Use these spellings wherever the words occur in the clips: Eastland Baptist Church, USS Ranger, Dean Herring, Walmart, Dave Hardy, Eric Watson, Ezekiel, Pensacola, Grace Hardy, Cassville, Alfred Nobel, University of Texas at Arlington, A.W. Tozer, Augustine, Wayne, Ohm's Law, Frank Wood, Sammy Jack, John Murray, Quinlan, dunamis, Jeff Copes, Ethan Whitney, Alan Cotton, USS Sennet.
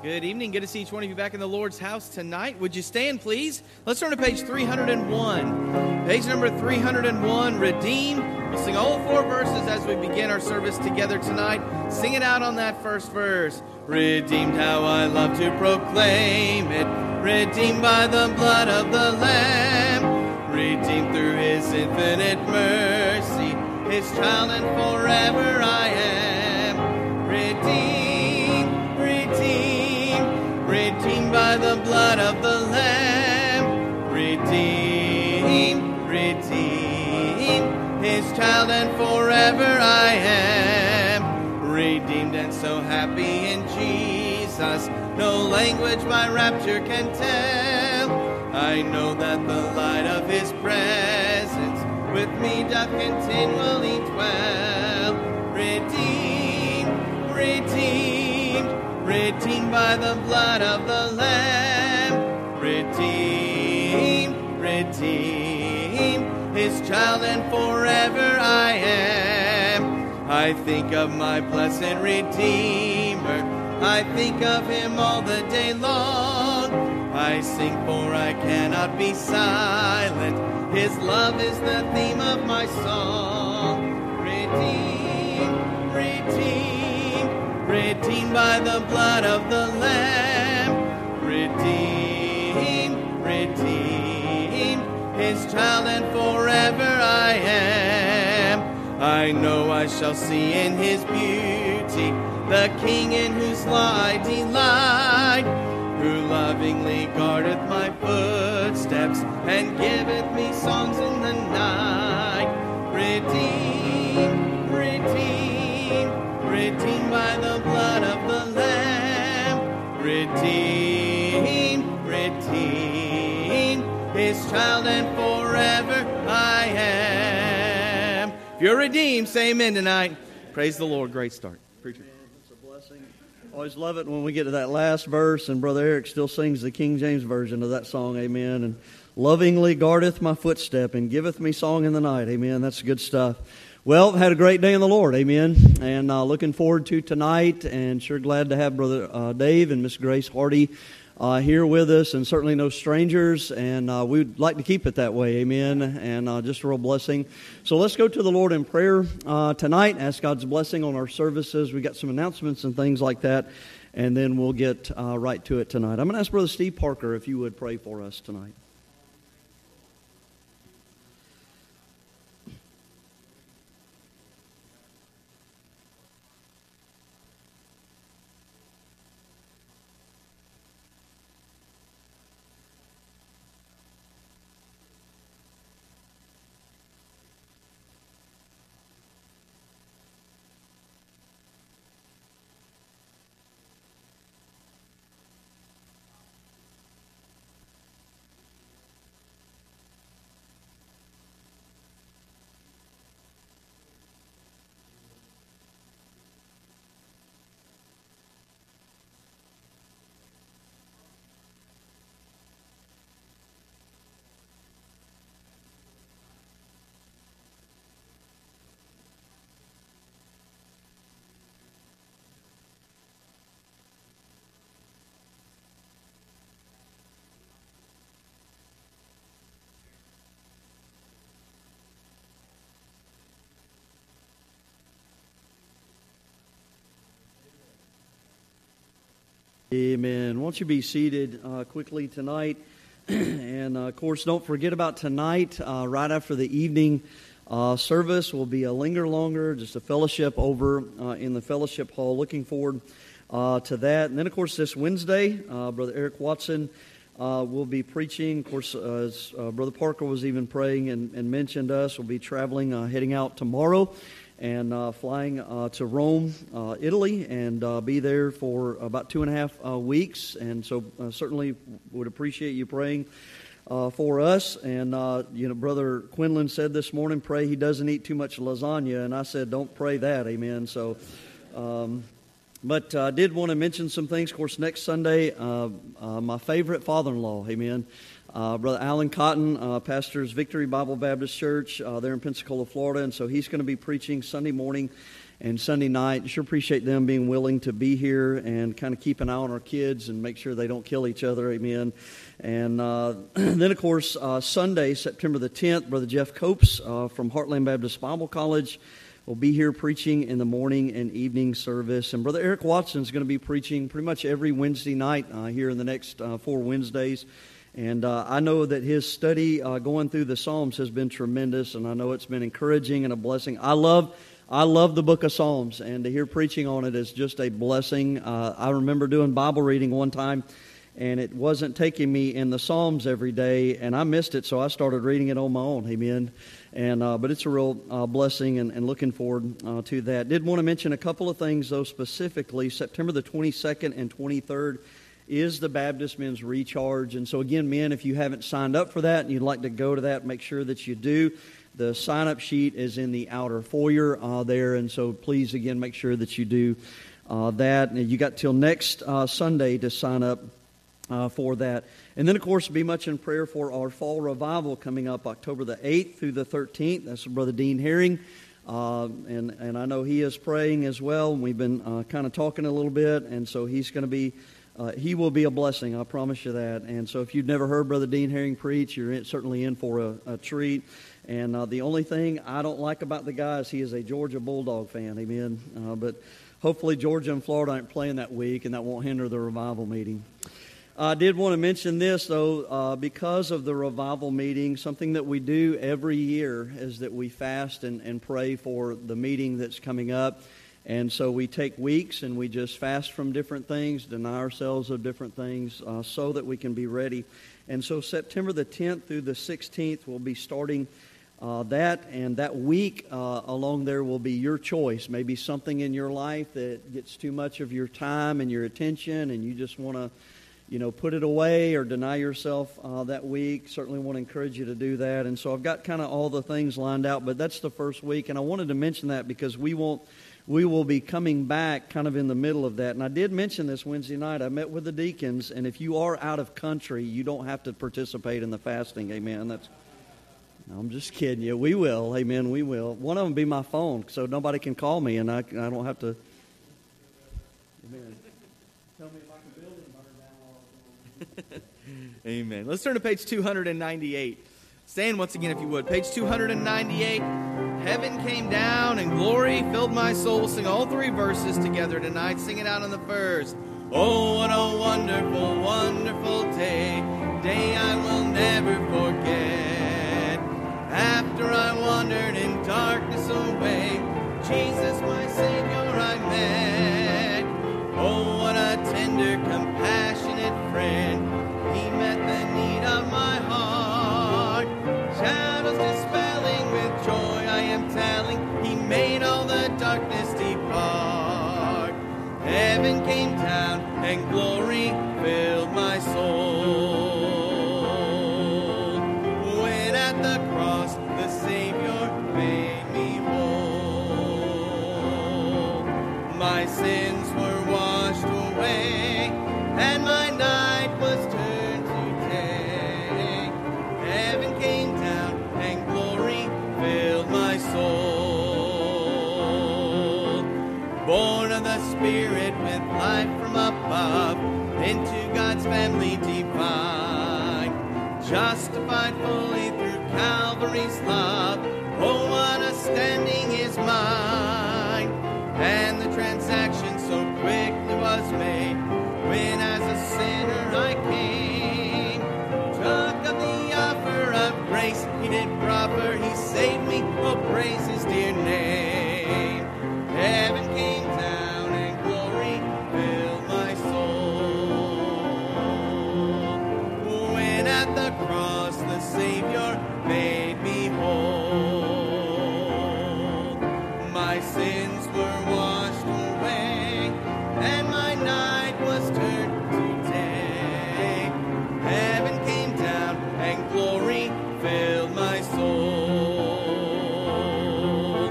Good evening. Good to see each one of you back in the Lord's house tonight. Would you stand, please? Let's turn to page 301. Page number 301, Redeemed. We'll sing all four verses as we begin our service together tonight. Sing it out on that first verse. Redeemed, how I love to proclaim it. Redeemed by the blood of the Lamb. Redeemed through His infinite mercy. His child and forever I am. Redeemed. Redeemed by the blood of the Lamb. Redeemed, redeemed, His child and forever I am. Redeemed and so happy in Jesus, no language my rapture can tell. I know that the light of His presence with me doth continually dwell. Redeemed, redeemed, redeemed by the blood of the Lamb. Redeemed, redeemed, His child and forever I am. I think of my blessed Redeemer, I think of Him all the day long. I sing, for I cannot be silent, His love is the theme of my song. Redeemed, redeemed, redeemed by the blood of the Lamb. Redeemed, redeemed, His child and forever I am. I know I shall see in His beauty the King in whose law I delight, who lovingly guardeth my footsteps and giveth me songs in the night. Redeemed, redeemed, redeemed by the blood of the Lamb. Redeemed, redeemed, His child and forever I If you're redeemed, say amen tonight. Praise the Lord. Great start. Preacher. It's a blessing. Always love it when we get to that last verse and Brother Eric still sings the King James Version of that song, amen. And lovingly guardeth my footstep and giveth me song in the night, amen. That's good stuff. Well, had a great day in the Lord, amen. And looking forward to tonight, and sure glad to have Brother Dave and Miss Grace Hardy here with us, and certainly no strangers, and we'd like to keep it that way, amen, and just a real blessing. So let's go to the Lord in prayer tonight, ask God's blessing on our services. We got some announcements and things like that, and then we'll get right to it tonight. I'm going to ask Brother Steve Parker if you would pray for us tonight. Amen. Won't you be seated quickly tonight? And, of course, don't forget about tonight. Right after the evening service will be a linger longer, just a fellowship over in the fellowship hall. Looking forward to that. And then, of course, this Wednesday, Brother Eric Watson will be preaching. Of course, as Brother Parker was even praying and mentioned us, we'll be traveling, heading out tomorrow. And flying to Rome, Italy, and be there for about 2.5 weeks. And so certainly would appreciate you praying for us. And, you know, Brother Quinlan said this morning, pray he doesn't eat too much lasagna. And I said, don't pray that, amen. So, but I did want to mention some things. Of course, next Sunday, my favorite father-in-law, amen. Brother Alan Cotton pastors Victory Bible Baptist Church there in Pensacola, Florida, and so he's going to be preaching Sunday morning and Sunday night. Sure appreciate them being willing to be here and kind of keep an eye on our kids and make sure they don't kill each other, amen. And then, of course, Sunday, September the 10th, Brother Jeff Copes from Heartland Baptist Bible College will be here preaching in the morning and evening service. And Brother Eric Watson is going to be preaching pretty much every Wednesday night here in the next 4 Wednesdays. And I know that his study going through the Psalms has been tremendous, and I know it's been encouraging and a blessing. I love the book of Psalms, and to hear preaching on it is just a blessing. I remember doing Bible reading one time, and it wasn't taking me in the Psalms every day, and I missed it, so I started reading it on my own, amen. And but it's a real blessing, and looking forward to that. Did want to mention a couple of things, though, specifically. September the 22nd and 23rd, is the Baptist Men's Recharge. And so again, men, if you haven't signed up for that and you'd like to go to that, make sure that you do. The sign-up sheet is in the outer foyer there, and so please, again, make sure that you do that. And you got till next Sunday to sign up for that. And then, of course, be much in prayer for our fall revival coming up October the 8th through the 13th. That's Brother Dean Herring. And I know he is praying as well. We've been kind of talking a little bit, and so he's going to be he will be a blessing, I promise you that. And so if you've never heard Brother Dean Herring preach, you're certainly in for a treat. And the only thing I don't like about the guy is he is a Georgia Bulldog fan, amen. But hopefully Georgia and Florida aren't playing that week, and that won't hinder the revival meeting. I did want to mention this, though, because of the revival meeting, something that we do every year is that we fast and pray for the meeting that's coming up. And so we take weeks and we just fast from different things, deny ourselves of different things so that we can be ready. And so September the 10th through the 16th, we'll be starting that. And that week along there will be your choice. Maybe something in your life that gets too much of your time and your attention, and you just want to you know, put it away or deny yourself that week. Certainly want to encourage you to do that. And so I've got kind of all the things lined out, but that's the first week. And I wanted to mention that because we will be coming back kind of in the middle of that. And I did mention this Wednesday night. I met with the deacons, and if you are out of country, you don't have to participate in the fasting. Amen. I'm just kidding you. We will. Amen. We will. One of them be my phone, so nobody can call me, and I don't have to. Amen. Tell me if I can build it down. Amen. Let's turn to page 298. Stand once again, if you would. Page 298. Heaven came down and glory filled my soul. We'll sing all three verses together tonight. Sing it out on the first. Oh, what a wonderful, wonderful day. Day I will never forget. After I wandered in darkness away, Jesus, my Savior, I met. Oh, what a tender, compassionate friend. He met the need of my heart. Shadows dispelling with joy, I am telling. He made all the darkness depart. Heaven came down and glory filled my soul. My sins were washed away, and my night was turned to day. Heaven came down, and glory filled my soul. Born of the Spirit with life from above, into God's family divine, justified fully through Calvary's love. Oh, what a standing is mine! And the transaction so quickly was made, when as a sinner I came, took up the offer of grace, he did proper, he saved me, oh praise his dear name. Heaven came down and glory filled my soul, when at the cross the Savior made me whole. My sins were washed away, and my night was turned to day. Heaven came down, and glory filled my soul.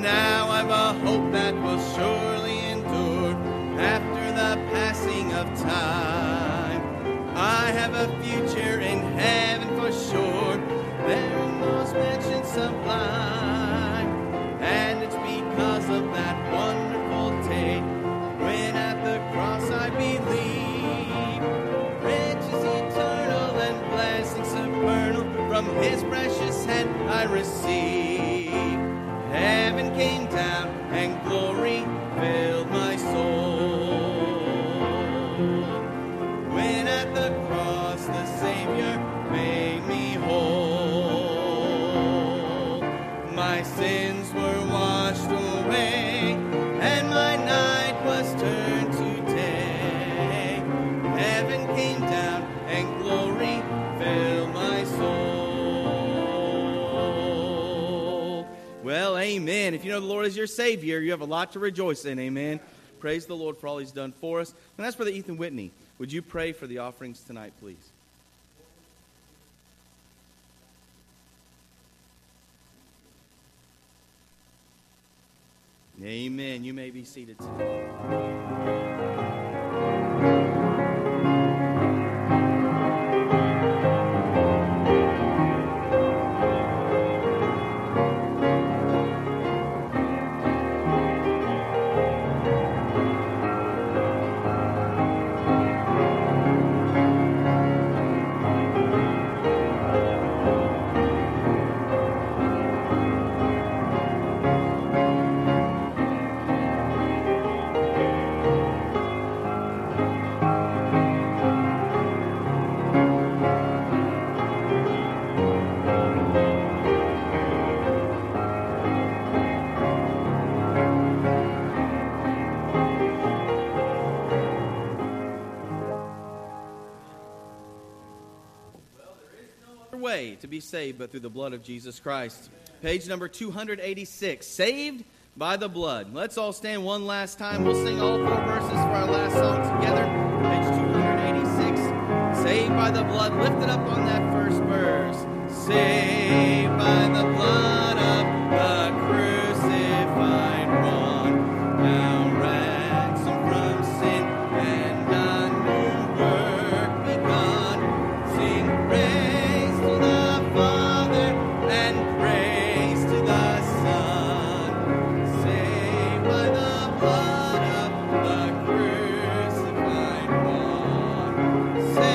Now I've a hope that will surely endure after the passing of time. I have a future in heaven for sure, there are most mansions sublime. And it's because of that wonderful day, when at the cross I believe, riches eternal and blessings supernal, from his precious hand I receive. Heaven came down and glory filled my soul, when at the cross the Savior made me whole. My sins away, and my night was turned to day. Heaven came down and glory filled my soul. Well, amen. If you know the Lord is your Savior, you have a lot to rejoice in. Amen. Praise the Lord for all he's done for us. And that's Brother Ethan Whitney. Would you pray for the offerings tonight, please? Amen. You may be seated today. To be saved but through the blood of Jesus Christ. Page number 286, Saved by the Blood. Let's all stand one last time. We'll sing all four verses for our last song together. Page 286. Saved by the blood, lift it up on that first verse. Saved by the blood of the crucified one, now ransomed from sin and a new work begun. Sing praise to the Father and praise to the Son. Saved by the blood of the crucified one. Saved.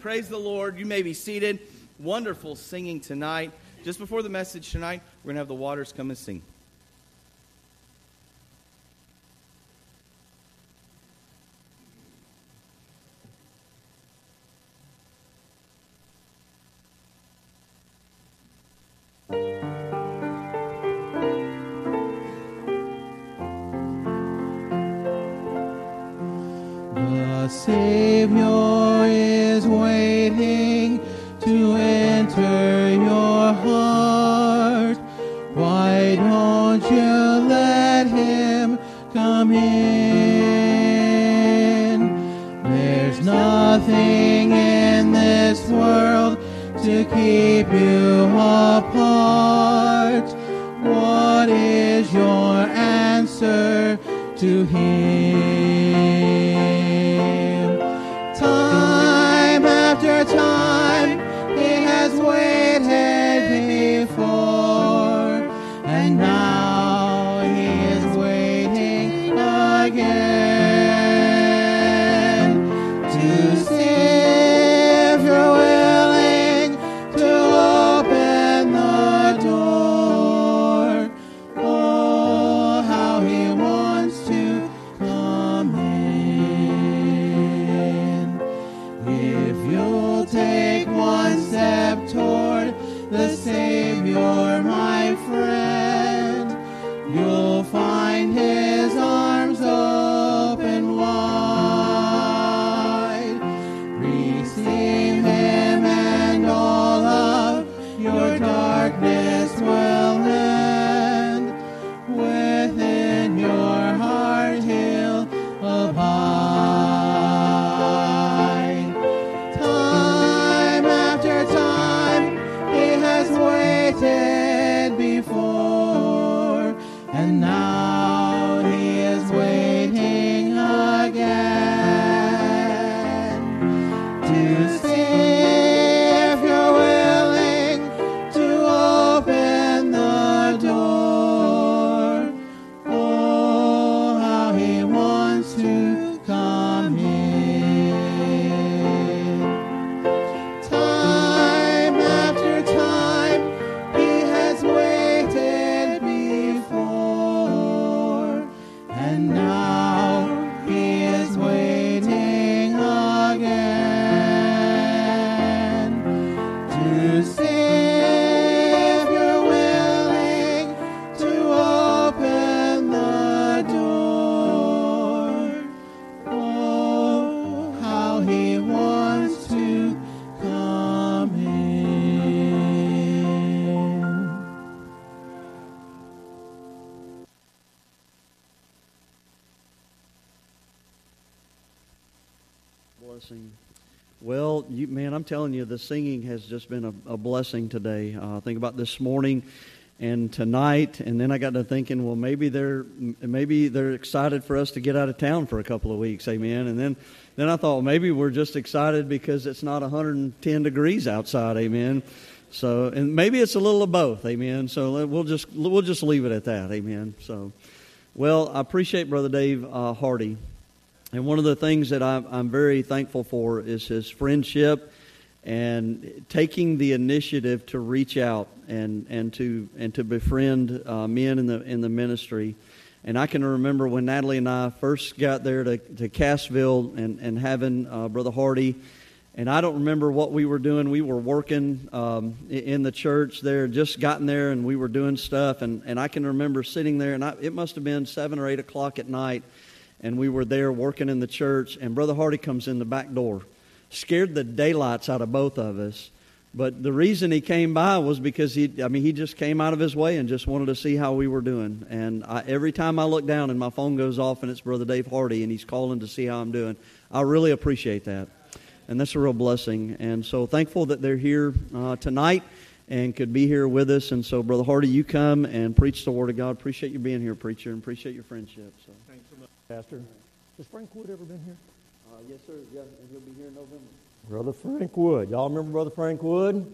Praise the Lord. You may be seated. Wonderful singing tonight. Just before the message tonight, we're going to have the Waters come and sing. The Savior is waiting to enter your heart. Why don't you let him come in? There's nothing in this world to keep you apart. What is your answer to him? Time after time. You'll find His arms open wide. Receive Him and all of your darkness will end. Within your heart He'll abide. Time after time He has waited before. And now He is waiting again to see if you're willing to open the door. Oh, how He wants to come in. Time after time He has waited before. And now He is waiting again to see if you're willing to open the door. Oh, how He wants to come in. Well, man, I'm telling you, the singing has just been a blessing today. Think about this morning and tonight, and then I got to thinking, well, maybe they're excited for us to get out of town for a couple of weeks, amen. And then I thought, well, maybe we're just excited because it's not 110 degrees outside, amen. So, and maybe it's a little of both, amen. So we'll just leave it at that, amen. So, well, I appreciate Brother Dave Hardy. And one of the things that I'm very thankful for is his friendship and taking the initiative to reach out and to befriend men in the ministry. And I can remember when Natalie and I first got there to Cassville and having Brother Hardy. And I don't remember what we were doing. We were working in the church there, just gotten there, and we were doing stuff. And I can remember sitting there, and it must have been 7 or 8 o'clock at night. And we were there working in the church, and Brother Hardy comes in the back door, scared the daylights out of both of us. But the reason he came by was because he just came out of his way and just wanted to see how we were doing. And every time I look down and my phone goes off and it's Brother Dave Hardy and he's calling to see how I'm doing, I really appreciate that. And that's a real blessing. And so thankful that they're here tonight and could be here with us. And so, Brother Hardy, you come and preach the Word of God. Appreciate you being here, preacher, and appreciate your friendship. So. Thanks so much. Pastor, has Frank Wood ever been here? Yes, sir. Yeah, and he'll be here in November. Brother Frank Wood. Y'all remember Brother Frank Wood?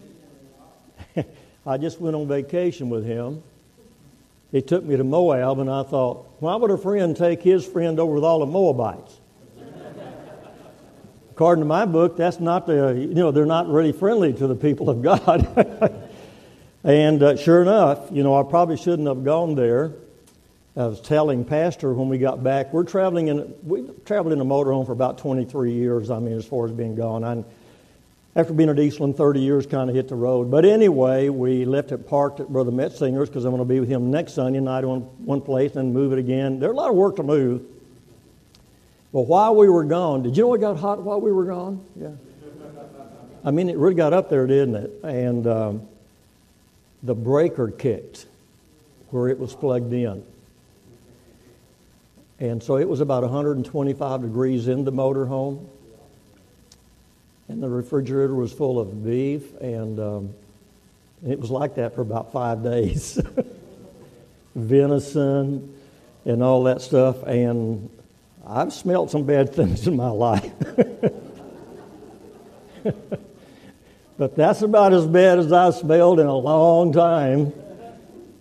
I just went on vacation with him. He took me to Moab, and I thought, why would a friend take his friend over with all the Moabites? According to my book, that's not they're not really friendly to the people of God. And sure enough, I probably shouldn't have gone there. I was telling Pastor when we got back, we traveled in a motorhome for about 23 years, as far as being gone. After being at Eastland 30 years, kind of hit the road. But anyway, we left it parked at Brother Metzinger's because I'm going to be with him next Sunday night on one place and then move it again. There's a lot of work to move. But while we were gone, did you know it got hot while we were gone? Yeah. It really got up there, didn't it? And the breaker kicked where it was plugged in. And so it was about 125 degrees in the motorhome. And the refrigerator was full of beef. And it was like that for about 5 days. Venison and all that stuff. And I've smelled some bad things in my life. But that's about as bad as I've smelled in a long time.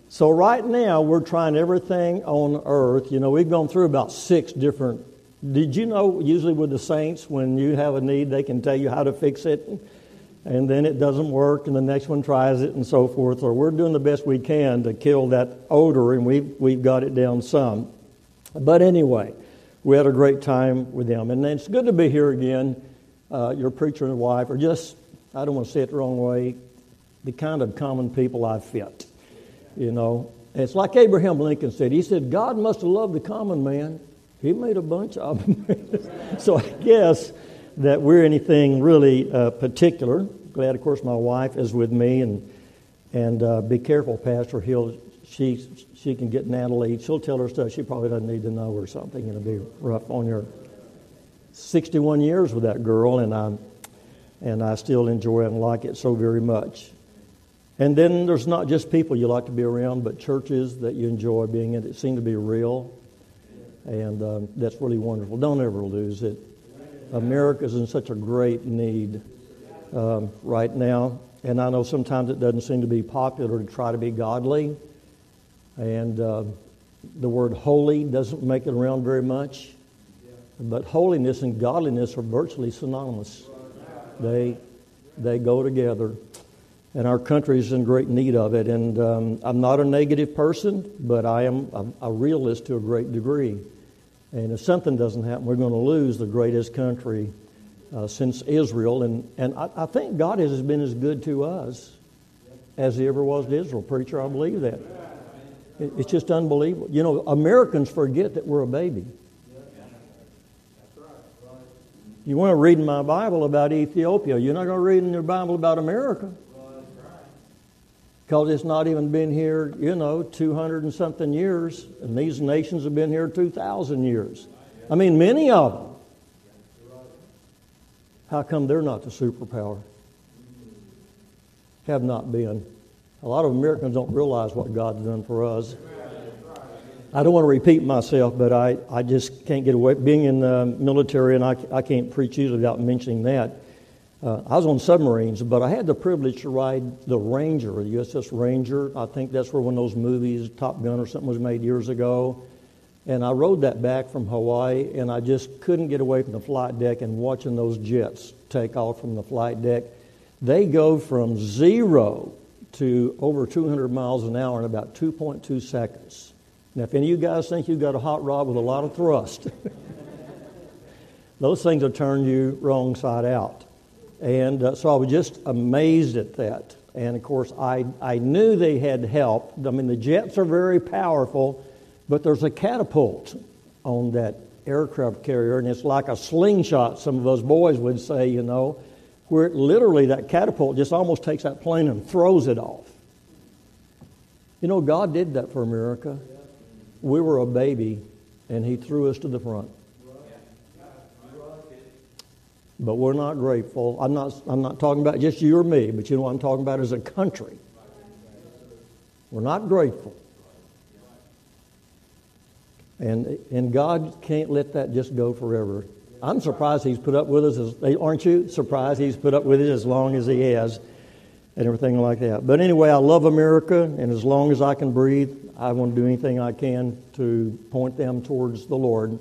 So right now, we're trying everything on earth. We've gone through about 6 different... Did you know, usually with the saints, when you have a need, they can tell you how to fix it, and then it doesn't work, and the next one tries it, and so forth. Or we're doing the best we can to kill that odor, and we've got it down some. But anyway, we had a great time with them. And it's good to be here again, your preacher and wife, or just, I don't want to say it the wrong way, the kind of common people I fit. And it's like Abraham Lincoln said. He said, God must have loved the common man. He made a bunch of them. So I guess that we're anything really particular. Glad, of course, my wife is with me. And be careful, Pastor Hill. She can get Natalie. She'll tell her stuff she probably doesn't need to know or something. It'll be rough on your 61 years with that girl, and I still enjoy it and like it so very much. And then there's not just people you like to be around, but churches that you enjoy being in that seem to be real. And that's really wonderful. Don't ever lose it. America's in such a great need right now. And I know sometimes it doesn't seem to be popular to try to be godly. And the word holy doesn't make it around very much. But holiness and godliness are virtually synonymous. They go together. And our country is in great need of it. And I'm not a negative person, but I am a realist to a great degree. And if something doesn't happen, we're going to lose the greatest country since Israel. And I think God has been as good to us as he ever was to Israel. Preacher, I believe that. It's just unbelievable. You know, Americans forget that we're a baby. You want to read in my Bible about Ethiopia. You're not going to read in your Bible about America. Because it's not even been here, 200 and something years. And these nations have been here 2,000 years. I mean, many of them. How come they're not the superpower? Have not been. A lot of Americans don't realize what God's done for us. I don't want to repeat myself, but I just can't get away. Being in the military, and I can't preach usually without mentioning that. I was on submarines, but I had the privilege to ride the Ranger, the USS Ranger. I think that's where one of those movies, Top Gun or something, was made years ago. And I rode that back from Hawaii, and I just couldn't get away from the flight deck and watching those jets take off from the flight deck. They go from 0 to over 200 miles an hour in about 2.2 seconds. Now, if any of you guys think you've got a hot rod with a lot of thrust, those things will turn you wrong side out. And so I was just amazed at that. And, of course, I knew they had help. I mean, the jets are very powerful, but there's a catapult on that aircraft carrier, and it's like a slingshot, some of us boys would say, where it literally that catapult just almost takes that plane and throws it off. God did that for America. We were a baby, and he threw us to the front. But we're not grateful. I'm not talking about just you or me, but what I'm talking about as a country. We're not grateful. And God can't let that just go forever. I'm surprised he's put up with us. Aren't you surprised he's put up with it as long as he has and everything like that? But anyway, I love America, and as long as I can breathe, I want to do anything I can to point them towards the Lord.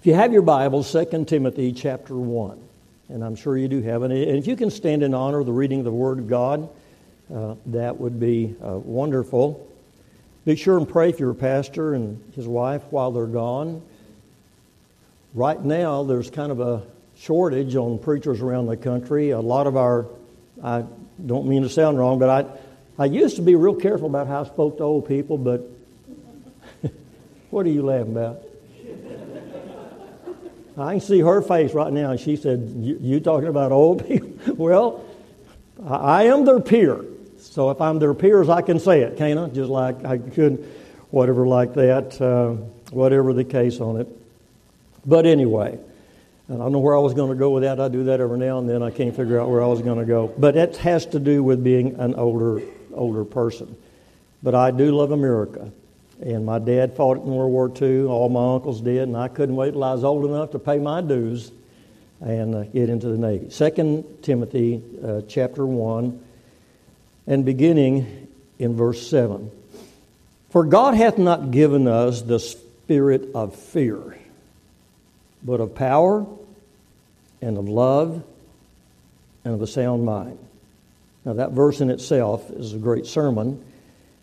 If you have your Bible, 2 Timothy chapter 1, and I'm sure you do have it. And if you can stand in honor of the reading of the Word of God, that would be wonderful. Be sure and pray for your pastor and his wife while they're gone. Right now, there's kind of a shortage on preachers around the country. A lot of I don't mean to sound wrong, but I used to be real careful about how I spoke to old people, but what are you laughing about? I can see her face right now, and she said, you talking about old people? Well, I am their peer. So if I'm their peers, I can say it, can't I? Just like I could, whatever like that, whatever the case on it. But anyway, I don't know where I was going to go with that. I do that every now and then. I can't figure out where I was going to go. But it has to do with being an older person. But I do love America. And my dad fought in World War II. All my uncles did. And I couldn't wait till I was old enough to pay my dues and get into the Navy. 2 Timothy chapter 1 and beginning in verse 7. For God hath not given us the spirit of fear, but of power and of love and of a sound mind. Now that verse in itself is a great sermon.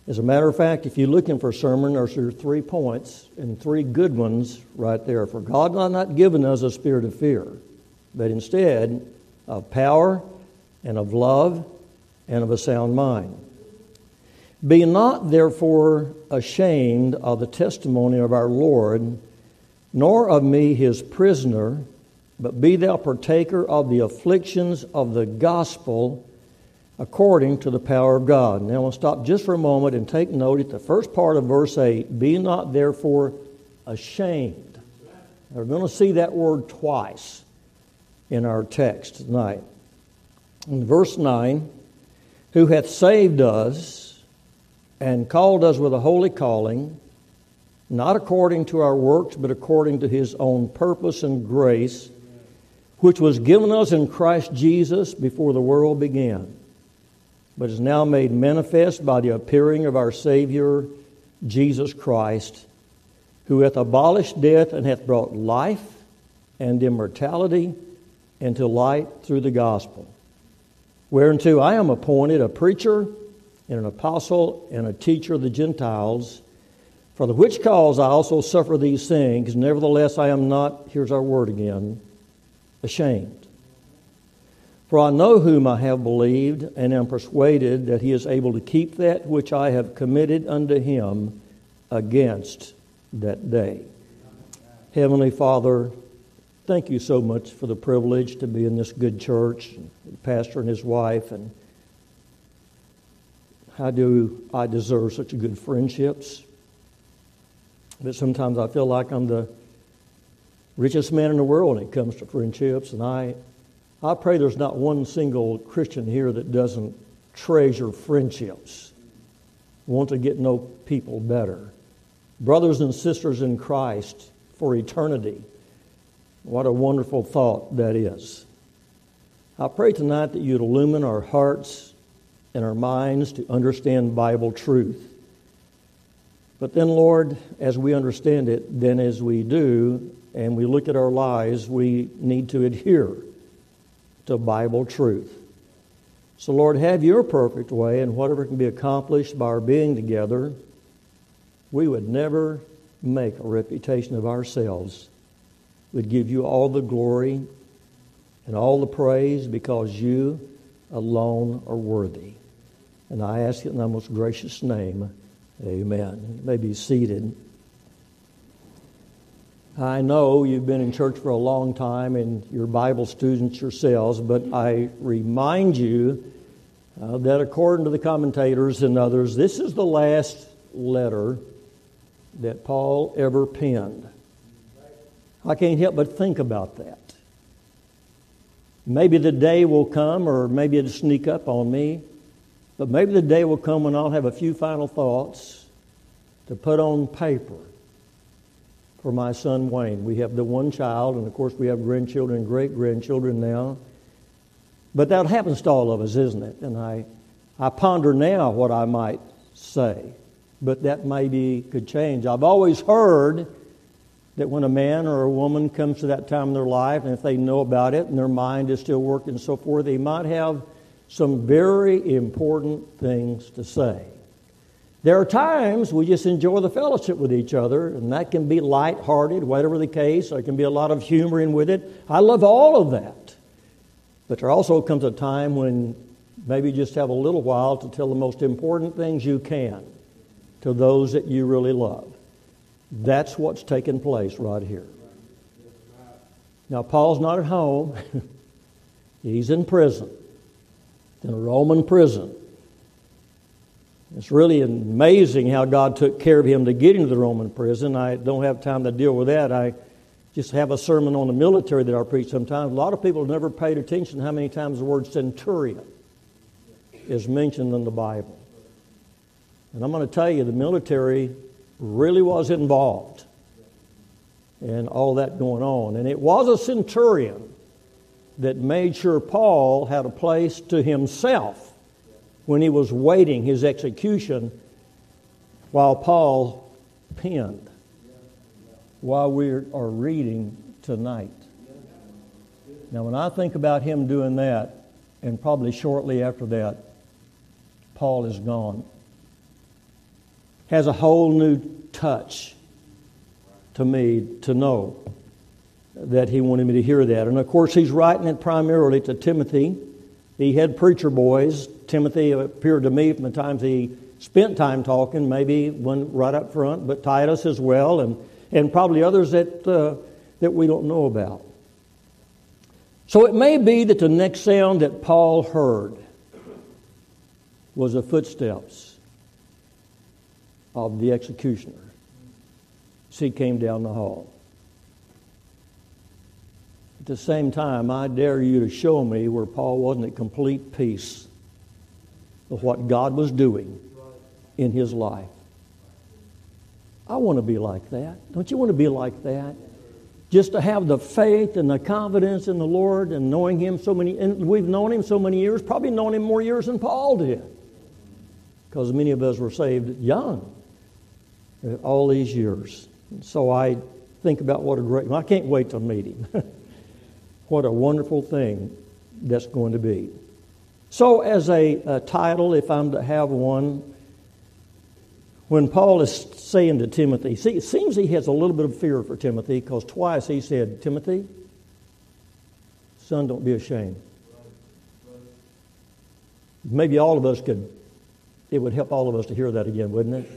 As a matter of fact, if you're looking for a sermon, there's your 3 points and 3 good ones right there. For God hath not given us a spirit of fear, but instead of power and of love and of a sound mind. Be not therefore ashamed of the testimony of our Lord, nor of me his prisoner, but be thou partaker of the afflictions of the gospel according to the power of God. Now we'll stop just for a moment and take note at the first part of verse 8. Be not therefore ashamed. Now we're going to see that word twice in our text tonight. In verse 9, who hath saved us, and called us with a holy calling, not according to our works, but according to his own purpose and grace, which was given us in Christ Jesus before the world began, but is now made manifest by the appearing of our Savior, Jesus Christ, who hath abolished death and hath brought life and immortality into light through the gospel, whereunto I am appointed a preacher, and an apostle, and a teacher of the Gentiles, for the which cause I also suffer these things. Nevertheless, I am not, here's our word again, ashamed. For I know whom I have believed, and am persuaded that he is able to keep that which I have committed unto him against that day. Heavenly Father, thank you so much for the privilege to be in this good church, the pastor and his wife, and how do I deserve such good friendships? But sometimes I feel like I'm the richest man in the world when it comes to friendships. And I pray there's not one single Christian here that doesn't treasure friendships, want to get to know people better. Brothers and sisters in Christ for eternity. What a wonderful thought that is. I pray tonight that you'd illumine our hearts in our minds to understand Bible truth. But then, Lord, as we understand it, then as we do, and we look at our lives, we need to adhere to Bible truth. So, Lord, have your perfect way, and whatever can be accomplished by our being together, we would never make a reputation of ourselves. We'd give you all the glory and all the praise because you alone are worthy. And I ask it in thy most gracious name. Amen. You may be seated. I know you've been in church for a long time and you're Bible students yourselves, but I remind you that according to the commentators and others, this is the last letter that Paul ever penned. I can't help but think about that. Maybe the day will come, or maybe it'll sneak up on me, but maybe the day will come when I'll have a few final thoughts to put on paper for my son Wayne. We have the one child, and of course we have grandchildren and great-grandchildren now. But that happens to all of us, isn't it? And I ponder now what I might say, but that maybe could change. I've always heard that when a man or a woman comes to that time in their life, and if they know about it and their mind is still working and so forth, they might have some very important things to say. There are times we just enjoy the fellowship with each other, and that can be lighthearted, whatever the case. There can be a lot of humor in with it. I love all of that. But there also comes a time when maybe you just have a little while to tell the most important things you can to those that you really love. That's what's taking place right here. Now, Paul's not at home. He's in prison, in a Roman prison. It's really amazing how God took care of him to get into the Roman prison. I don't have time to deal with that. I just have a sermon on the military that I preach sometimes. A lot of people never paid attention to how many times the word centurion is mentioned in the Bible. And I'm going to tell you, the military really was involved in all that going on. And it was a centurion that made sure Paul had a place to himself when he was waiting his execution while Paul penned, while we are reading tonight. Now, when I think about him doing that, and probably shortly after that, Paul is gone, has a whole new touch to me to know that he wanted me to hear that. And of course, he's writing it primarily to Timothy. He had preacher boys. Timothy appeared to me from the times he spent time talking, maybe one right up front, but Titus as well, and probably others that we don't know about. So it may be that the next sound that Paul heard was the footsteps of the executioner as he came down the hall. At the same time, I dare you to show me where Paul wasn't at complete peace of what God was doing in his life. I want to be like that. Don't you want to be like that? Just to have the faith and the confidence in the Lord and knowing Him so many, and we've known Him so many years, probably known Him more years than Paul did, because many of us were saved young, all these years. And so I think about what a great, I can't wait to meet Him. What a wonderful thing that's going to be. So as a title, if I'm to have one, when Paul is saying to Timothy, see, it seems he has a little bit of fear for Timothy, because twice he said, Timothy, son, don't be ashamed. Maybe all of us could, it would help all of us to hear that again, wouldn't it?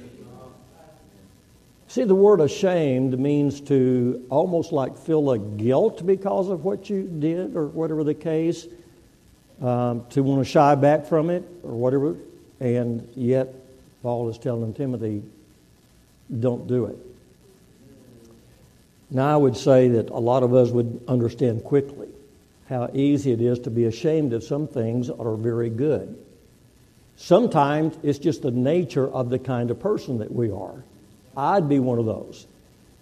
See, the word ashamed means to almost like feel a guilt because of what you did or whatever the case, to want to shy back from it or whatever, and yet Paul is telling Timothy, don't do it. Now, I would say that a lot of us would understand quickly how easy it is to be ashamed of some things that are very good. Sometimes it's just the nature of the kind of person that we are. I'd be one of those.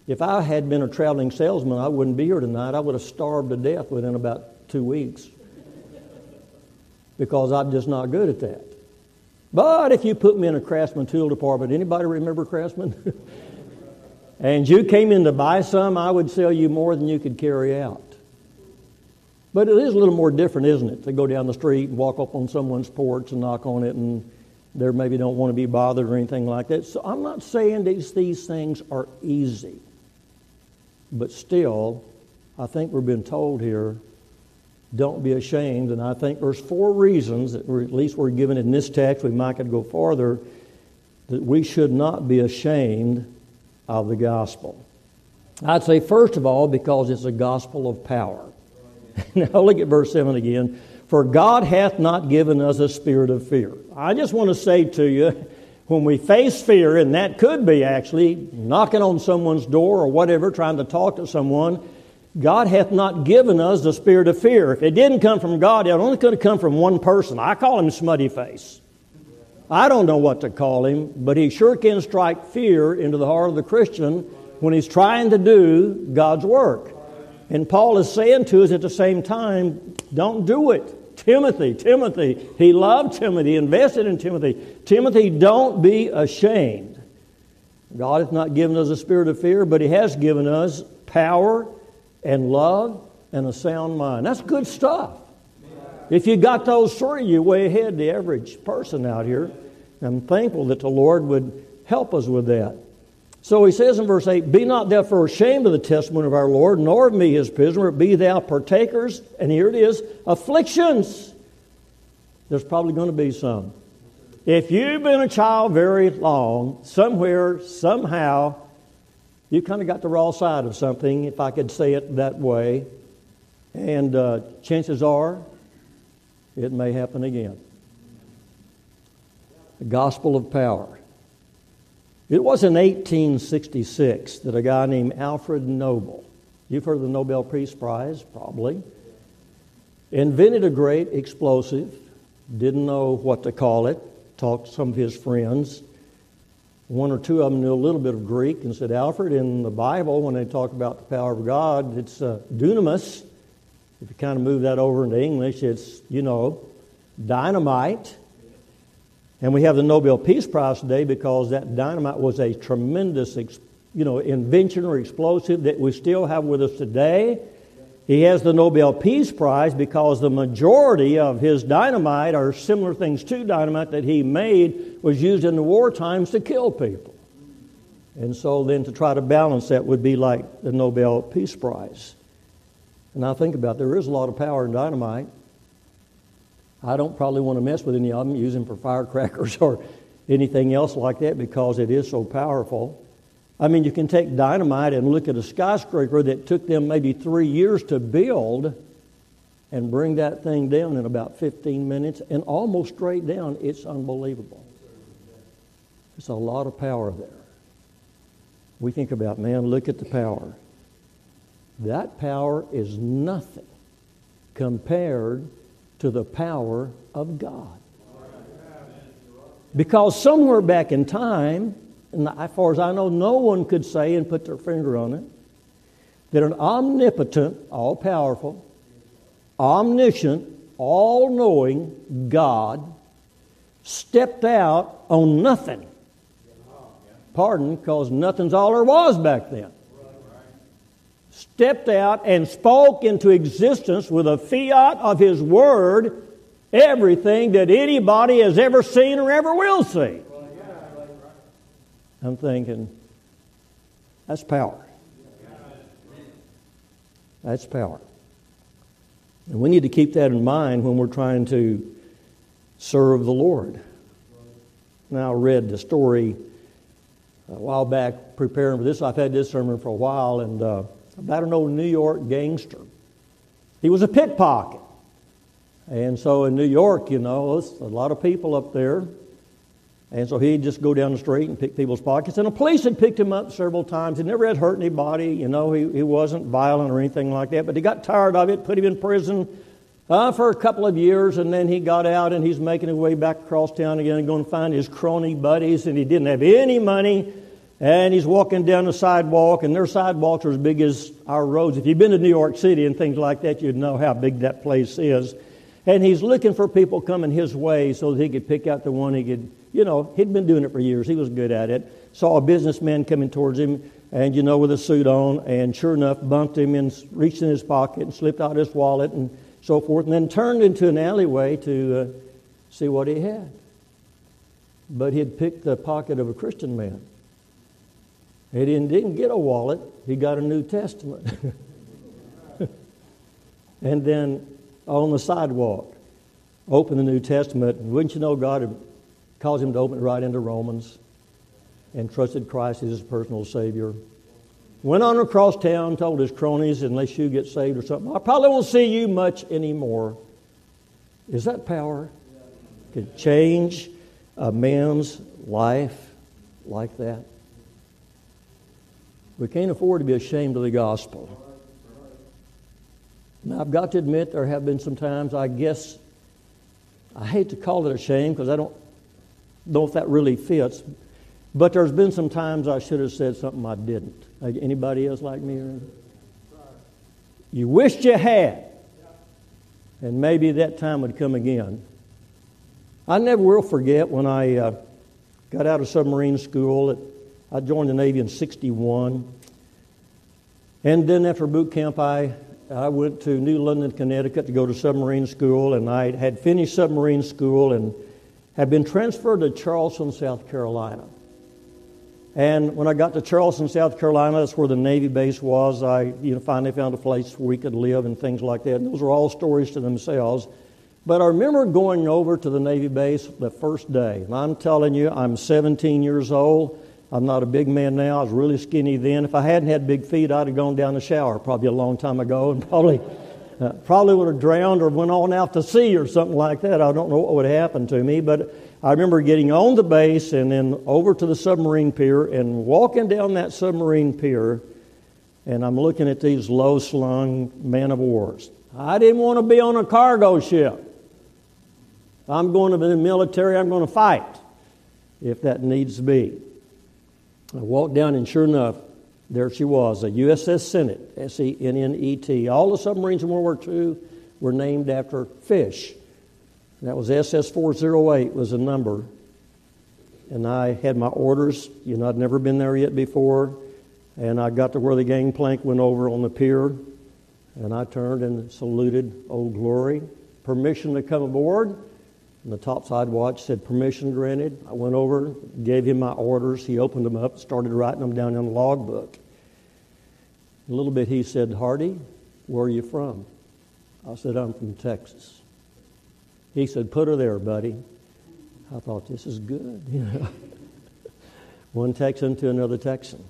If I had been a traveling salesman, I wouldn't be here tonight. I would have starved to death within about 2 weeks because I'm just not good at that. But if you put me in a craftsman tool department, anybody remember craftsman? And you came in to buy some, I would sell you more than you could carry out. But it is a little more different, isn't it? To go down the street and walk up on someone's porch and knock on it, and they maybe don't want to be bothered or anything like that. So I'm not saying these things are easy. But still, I think we're being told here, don't be ashamed, and I think there's 4 reasons that at least we're given in this text, we might could go farther, that we should not be ashamed of the gospel. I'd say, first of all, because it's a gospel of power. Now look at verse 7 again. For God hath not given us a spirit of fear. I just want to say to you, when we face fear, and that could be actually knocking on someone's door or whatever, trying to talk to someone, God hath not given us the spirit of fear. If it didn't come from God, it only could have come from one person. I call him Smutty Face. I don't know what to call him, but he sure can strike fear into the heart of the Christian when he's trying to do God's work. And Paul is saying to us at the same time, don't do it. Timothy. He loved Timothy, invested in Timothy. Timothy, don't be ashamed. God hath not given us a spirit of fear, but he has given us power and love, and a sound mind. That's good stuff. If you got those 3, you're way ahead the average person out here. I'm thankful that the Lord would help us with that. So he says in verse 8, be not therefore ashamed of the testimony of our Lord, nor of me his prisoner, but be thou partakers, and here it is, afflictions. There's probably going to be some. If you've been a child very long, somewhere, somehow, you kind of got the raw side of something, if I could say it that way. And chances are, it may happen again. The gospel of power. It was in 1866 that a guy named Alfred Nobel, you've heard of the Nobel Peace Prize, probably, invented a great explosive, didn't know what to call it, talked to some of his friends. One or two of them knew a little bit of Greek and said, Alfred, in the Bible, when they talk about the power of God, it's dunamis. If you kind of move that over into English, it's, dynamite. And we have the Nobel Peace Prize today because that dynamite was a tremendous, invention or explosive that we still have with us today. He has the Nobel Peace Prize because the majority of his dynamite, or similar things to dynamite that he made, was used in the war times to kill people. And so then to try to balance that would be like the Nobel Peace Prize. And I think about it, there is a lot of power in dynamite. I don't probably want to mess with any of them, use them for firecrackers or anything else like that because it is so powerful. I mean, you can take dynamite and look at a skyscraper that took them maybe 3 years to build and bring that thing down in about 15 minutes and almost straight down. It's unbelievable. There's a lot of power there. We think about, man, look at the power. That power is nothing compared to the power of God. Because somewhere back in time, and as far as I know, no one could say and put their finger on it, that an omnipotent, all-powerful, omniscient, all-knowing God stepped out on nothing. Pardon, because nothing's all there was back then. Stepped out and spoke into existence with a fiat of His Word everything that anybody has ever seen or ever will see. I'm thinking, that's power. That's power. And we need to keep that in mind when we're trying to serve the Lord. Now, I read the story a while back preparing for this. I've had this sermon for a while, and about an old New York gangster. He was a pickpocket. And so in New York, you know, there's a lot of people up there. And so he'd just go down the street and pick people's pockets. And the police had picked him up several times. He never had hurt anybody. You know, he wasn't violent or anything like that. But they got tired of it, put him in prison for a couple of years. And then he got out, and he's making his way back across town again and going to find his crony buddies. And he didn't have any money. And he's walking down the sidewalk, and their sidewalks are as big as our roads. If you've been to New York City and things like that, you'd know how big that place is. And he's looking for people coming his way so that he could pick out the one he could, you know, he'd been doing it for years. He was good at it. Saw a businessman coming towards him and, you know, with a suit on, and sure enough bumped him and reached in his pocket and slipped out his wallet and so forth, and then turned into an alleyway to see what he had. But he'd picked the pocket of a Christian man. He didn't get a wallet. He got a New Testament. And then on the sidewalk, opened the New Testament. Wouldn't you know, God had caused him to open it right into Romans and trusted Christ as his personal Savior. Went on across town, told his cronies, unless you get saved or something, I probably won't see you much anymore. Is that power? Could change a man's life like that? We can't afford to be ashamed of the gospel. Now, I've got to admit there have been some times, I guess, I hate to call it a shame because I don't know if that really fits, but there's been some times I should have said something I didn't. Anybody else like me? You wished you had, and maybe that time would come again. I never will forget when I got out of submarine school. I joined the Navy in 1961, and then after boot camp, I went to New London, Connecticut to go to submarine school, and I had finished submarine school and had been transferred to Charleston, South Carolina. And when I got to Charleston, South Carolina, that's where the Navy base was, I finally found a place where we could live and things like that. And those are all stories to themselves. But I remember going over to the Navy base the first day. And I'm telling you, I'm 17 years old. I'm not a big man now. I was really skinny then. If I hadn't had big feet, I'd have gone down the shower probably a long time ago and probably would have drowned or went on out to sea or something like that. I don't know what would happen to me, but I remember getting on the base and then over to the submarine pier and walking down that submarine pier, and I'm looking at these low-slung man-of-wars. I didn't want to be on a cargo ship. I'm going to be in the military. I'm going to fight if that needs to be. I walked down, and sure enough, there she was, a USS Sennet, S-E-N-N-E-T. All the submarines in World War II were named after fish. And that was SS-408 was the number. And I had my orders. You know, I'd never been there yet before. And I got to where the gangplank went over on the pier. And I turned and saluted Old Glory. Permission to come aboard. And the topside watch said, permission granted. I went over, gave him my orders. He opened them up, started writing them down in the logbook. A little bit, he said, Hardy, where are you from? I said, I'm from Texas. He said, put her there, buddy. I thought, this is good, you know. One Texan to another Texan.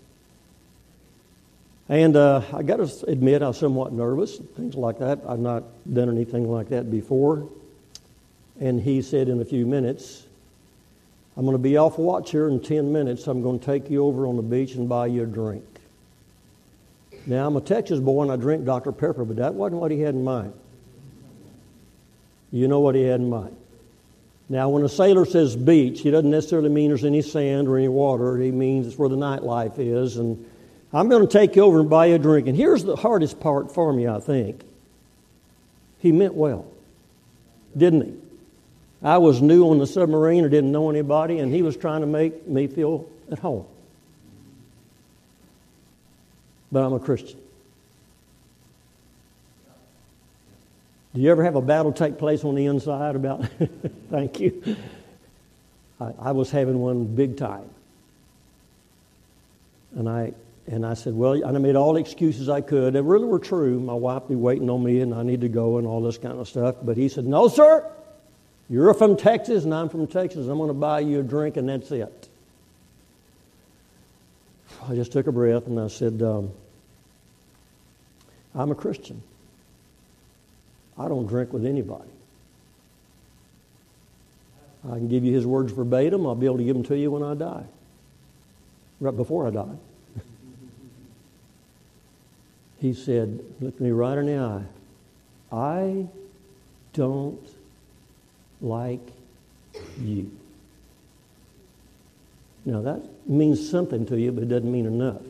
And I got to admit, I was somewhat nervous, things like that. I've not done anything like that before. And he said, in a few minutes, I'm going to be off watch here in 10 minutes. I'm going to take you over on the beach and buy you a drink. Now, I'm a Texas boy, and I drink Dr. Pepper, but that wasn't what he had in mind. You know what he had in mind. Now, when a sailor says beach, he doesn't necessarily mean there's any sand or any water. He means it's where the nightlife is. And I'm going to take you over and buy you a drink. And here's the hardest part for me, I think. He meant well, didn't he? I was new on the submarine or didn't know anybody, and he was trying to make me feel at home. But I'm a Christian. Do you ever have a battle take place on the inside about, thank you. I was having one big time. And I said, well, and I made all the excuses I could. They really were true. My wife be waiting on me and I need to go and all this kind of stuff. But he said, no, sir, you're from Texas and I'm from Texas. I'm going to buy you a drink and that's it. I just took a breath and I said, I'm a Christian. I don't drink with anybody. I can give you his words verbatim. I'll be able to give them to you when I die. Right before I die. He said, looked me right in the eye, I don't like you. Now that means something to you, but it doesn't mean enough.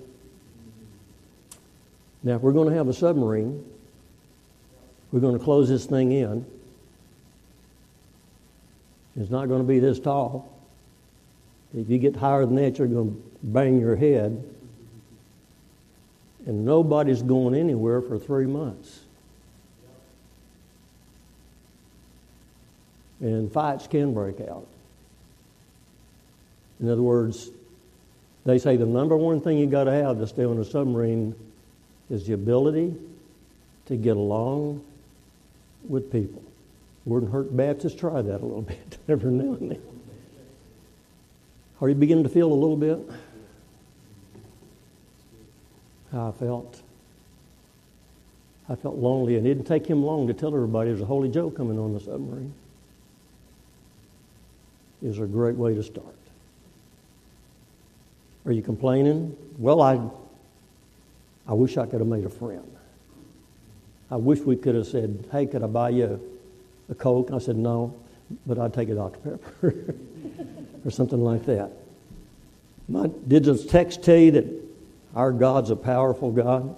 Now if we're going to have a submarine, we're going to close this thing in. It's not going to be this tall. If you get higher than that, you're going to bang your head. And nobody's going anywhere for 3 months. And fights can break out. In other words, they say the number one thing you got to have to stay on a submarine is the ability to get along with people. Wouldn't hurt Baptists try that a little bit every now and then. Are you beginning to feel a little bit how I felt? I felt lonely, and it didn't take him long to tell everybody there's a Holy Joe coming on the submarine. It was a great way to start. Are you complaining? Well, I wish I could have made a friend. I wish we could have said, hey, could I buy you a Coke? And I said, no, but I'd take a Dr. Pepper or something like that. Did this text tell you that our God's a powerful God?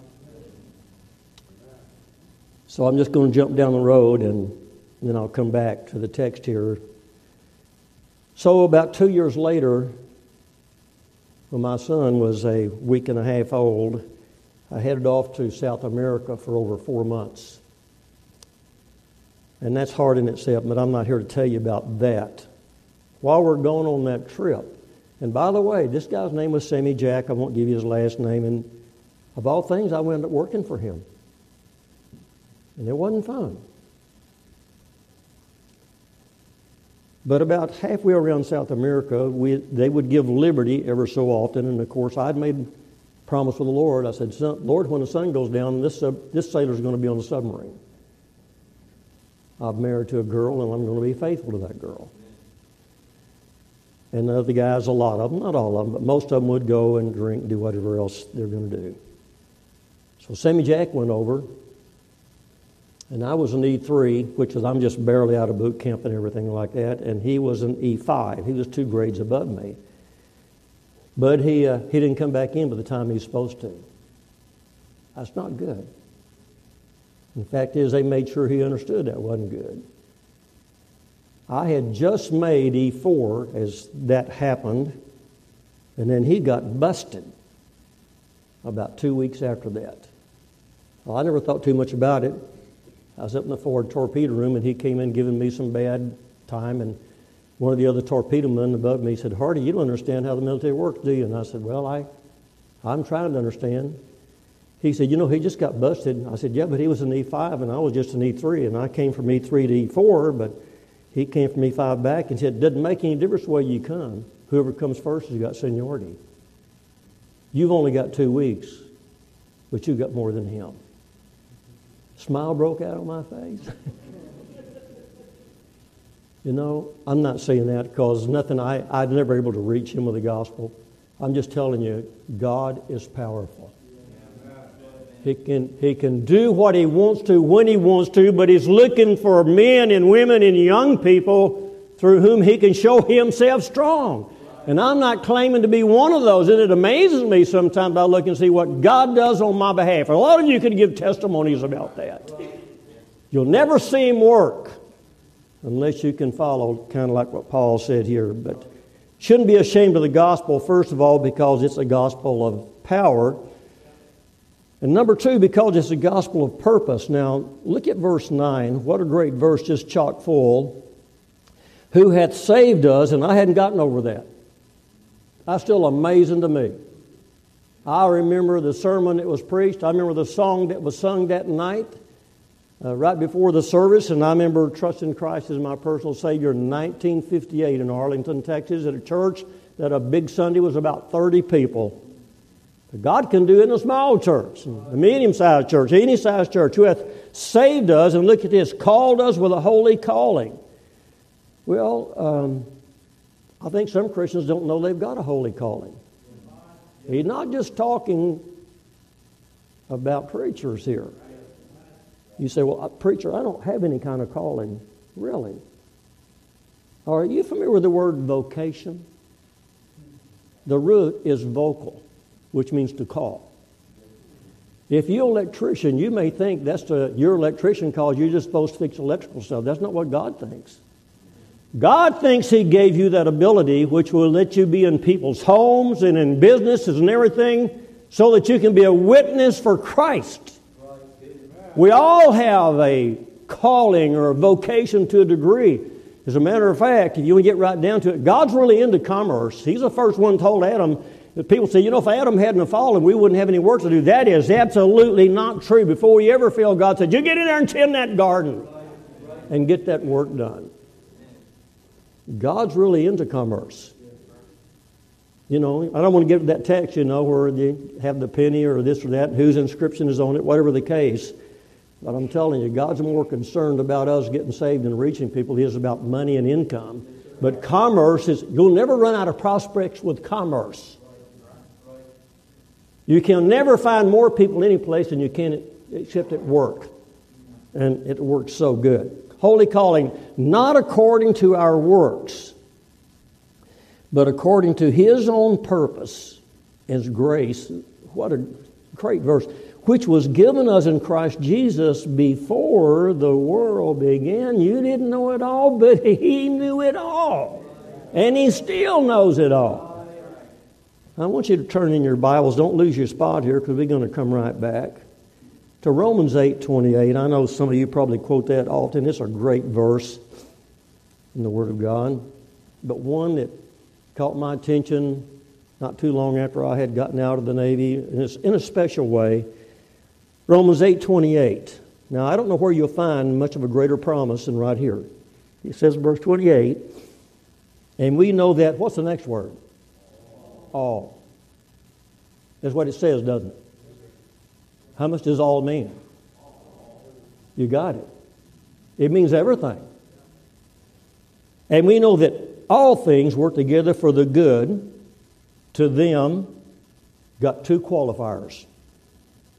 So I'm just going to jump down the road and then I'll come back to the text here. So about 2 years later, when my son was a week and a half old, I headed off to South America for over 4 months. And that's hard in itself, but I'm not here to tell you about that. While we're going on that trip, and by the way, this guy's name was Sammy Jack. I won't give you his last name. And of all things, I wound up working for him. And it wasn't fun. But about halfway around South America, they would give liberty ever so often. And of course, I'd made promise with the Lord. I said, Lord, when the sun goes down, this sailor's going to be on the submarine. I'm married to a girl, and I'm going to be faithful to that girl. And the other guys, a lot of them, not all of them, but most of them would go and drink and do whatever else they're going to do. So Sammy Jack went over, and I was an E3, which is I'm just barely out of boot camp and everything like that, and he was an E5. He was 2 grades above me. But he didn't come back in by the time he was supposed to. That's not good. And the fact is, they made sure he understood that wasn't good. I had just made E4 as that happened, and then he got busted about 2 weeks after that. Well, I never thought too much about it. I was up in the forward torpedo room, and he came in giving me some bad time, and one of the other torpedo men above me said, Hardy, you don't understand how the military works, do you? And I said, well, I'm trying to understand. He said, you know, he just got busted. And I said, yeah, but he was an E5, and I was just an E3, and I came from E3 to E4, but He came from E5 back and said, it doesn't make any difference the way you come. Whoever comes first has got seniority. You've only got 2 weeks, but you've got more than him. Smile broke out on my face. You know, I'm not saying that because nothing, I'd never able to reach him with the gospel. I'm just telling you, God is powerful. He can do what he wants to when he wants to, but he's looking for men and women and young people through whom he can show himself strong. And I'm not claiming to be one of those, and it amazes me sometimes I look and see what God does on my behalf. A lot of you could give testimonies about that. You'll never see him work unless you can follow, kind of like what Paul said here. But shouldn't be ashamed of the gospel, first of all, because it's a gospel of power. And number two, because it's a gospel of purpose. Now, look at verse 9. What a great verse, just chock full. Who hath saved us, and I hadn't gotten over that. That's still amazing to me. I remember the sermon that was preached. I remember the song that was sung that night, right before the service. And I remember trusting Christ as my personal Savior in 1958 in Arlington, Texas, at a church that a big Sunday was about 30 people. God can do it in a small church, a medium-sized church, any size church, who hath saved us, and look at this, called us with a holy calling. Well, I think some Christians don't know they've got a holy calling. He's not just talking about preachers here. You say, well, preacher, I don't have any kind of calling. Really? Are you familiar with the word vocation? The root is vocal, which means to call. If you're an electrician, you may think your electrician calls, you're just supposed to fix electrical stuff. That's not what God thinks. God thinks he gave you that ability which will let you be in people's homes and in businesses and everything so that you can be a witness for Christ. We all have a calling or a vocation to a degree. As a matter of fact, if you get right down to it, God's really into commerce. He's the first one told Adam. People say, you know, if Adam hadn't fallen, we wouldn't have any work to do. That is absolutely not true. Before we ever fell, God said, you get in there and tend that garden and get that work done. God's really into commerce. You know, I don't want to get to that text, you know, where you have the penny or this or that, and whose inscription is on it, whatever the case. But I'm telling you, God's more concerned about us getting saved and reaching people. He is about money and income. But commerce is, you'll never run out of prospects with commerce. You can never find more people any place than you can except at work. And it works so good. Holy calling, not according to our works, but according to his own purpose and grace. What a great verse. Which was given us in Christ Jesus before the world began. You didn't know it all, but he knew it all. And he still knows it all. I want you to turn in your Bibles. Don't lose your spot here because we're going to come right back to Romans 8:28. I know some of you probably quote that often. It's a great verse in the Word of God. But one that caught my attention not too long after I had gotten out of the Navy, and it's in a special way. Romans 8:28. Now, I don't know where you'll find much of a greater promise than right here. It says in verse 28, and we know that, what's the next word? All. That's what it says, doesn't it? How much does all mean? You got it. It means everything. And we know that all things work together for the good. To them, got two qualifiers.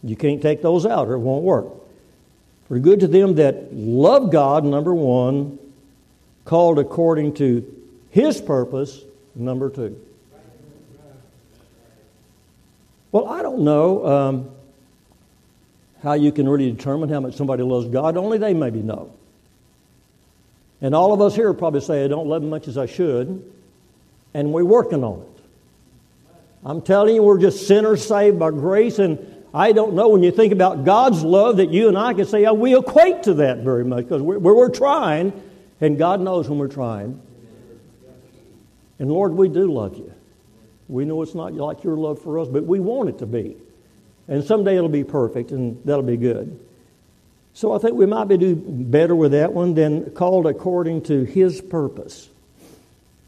You can't take those out or it won't work. For good to them that love God, number one, called according to his purpose, number two. Well, I don't know how you can really determine how much somebody loves God. Only they maybe know. And all of us here probably say, I don't love him much as I should. And we're working on it. I'm telling you, we're just sinners saved by grace. And I don't know, when you think about God's love, that you and I can say, oh, we equate to that very much. Because we're trying. And God knows when we're trying. And Lord, we do love you. We know it's not like your love for us, but we want it to be. And someday it'll be perfect, and that'll be good. So I think we might be doing better with that one than called according to His purpose.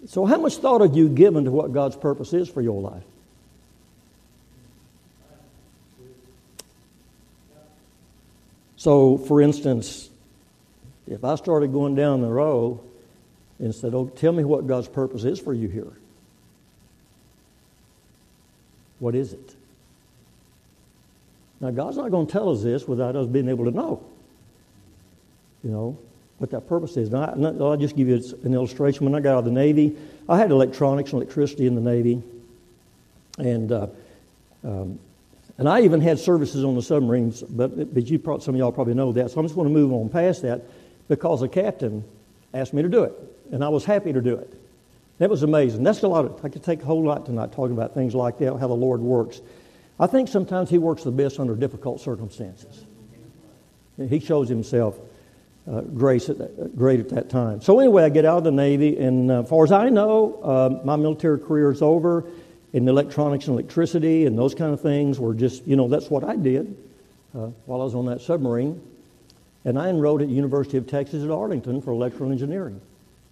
So how much thought have you given to what God's purpose is for your life? So, for instance, if I started going down the road and said, oh, tell me what God's purpose is for you here. What is it? Now, God's not going to tell us this without us being able to know, you know, what that purpose is. Now, I'll just give you an illustration. When I got out of the Navy, I had electronics and electricity in the Navy. And I even had services on the submarines, but some of y'all probably know that. So I'm just going to move on past that because the captain asked me to do it, and I was happy to do it. That was amazing. I could take a whole lot tonight talking about things like that, how the Lord works. I think sometimes He works the best under difficult circumstances. He shows Himself great at that time. So anyway, I get out of the Navy, and as far as I know, my military career is over. And electronics and electricity and those kind of things were just, that's what I did while I was on that submarine. And I enrolled at the University of Texas at Arlington for electrical engineering.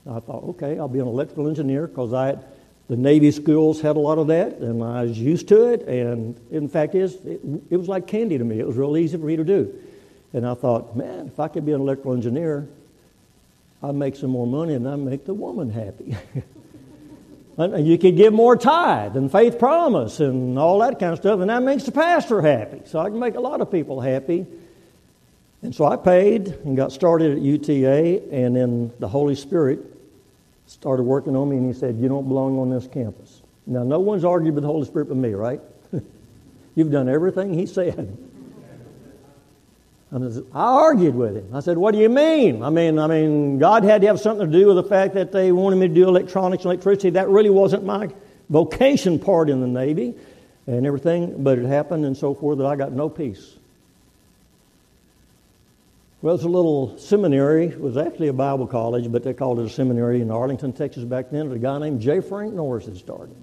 And I thought, okay, I'll be an electrical engineer because the Navy schools had a lot of that, and I was used to it. And in fact, it was like candy to me. It was real easy for me to do. And I thought, man, if I could be an electrical engineer, I'd make some more money and I'd make the woman happy. And you could give more tithe and faith promise and all that kind of stuff, and that makes the pastor happy. So I can make a lot of people happy. And so I paid and got started at UTA, and then the Holy Spirit started working on me, and He said, you don't belong on this campus. Now, no one's argued with the Holy Spirit but me, right? You've done everything He said. And I argued with Him. I said, what do you mean? I mean, God had to have something to do with the fact that they wanted me to do electronics and electricity. That really wasn't my vocation part in the Navy and everything, but it happened and so forth that I got no peace. Well, it was a little seminary. It was actually a Bible college, but they called it a seminary in Arlington, Texas back then. A guy named J. Frank Norris had started.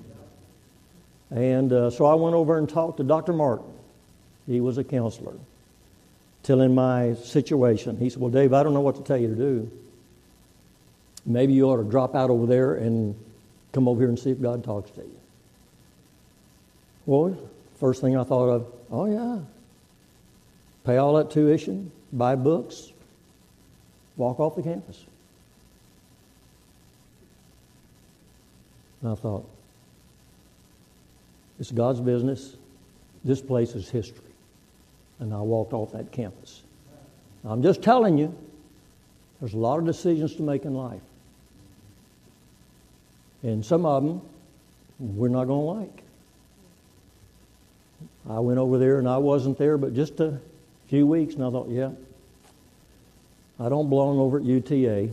And so I went over and talked to Dr. Martin. He was a counselor. Telling my situation. He said, well, Dave, I don't know what to tell you to do. Maybe you ought to drop out over there and come over here and see if God talks to you. Well, first thing I thought of, oh, yeah. Pay all that tuition, buy books, walk off the campus. And I thought, it's God's business. This place is history. And I walked off that campus. Now, I'm just telling you, there's a lot of decisions to make in life. And some of them, we're not going to like. I went over there, and I wasn't there but just a few weeks, and I thought, yeah, I don't belong over at UTA.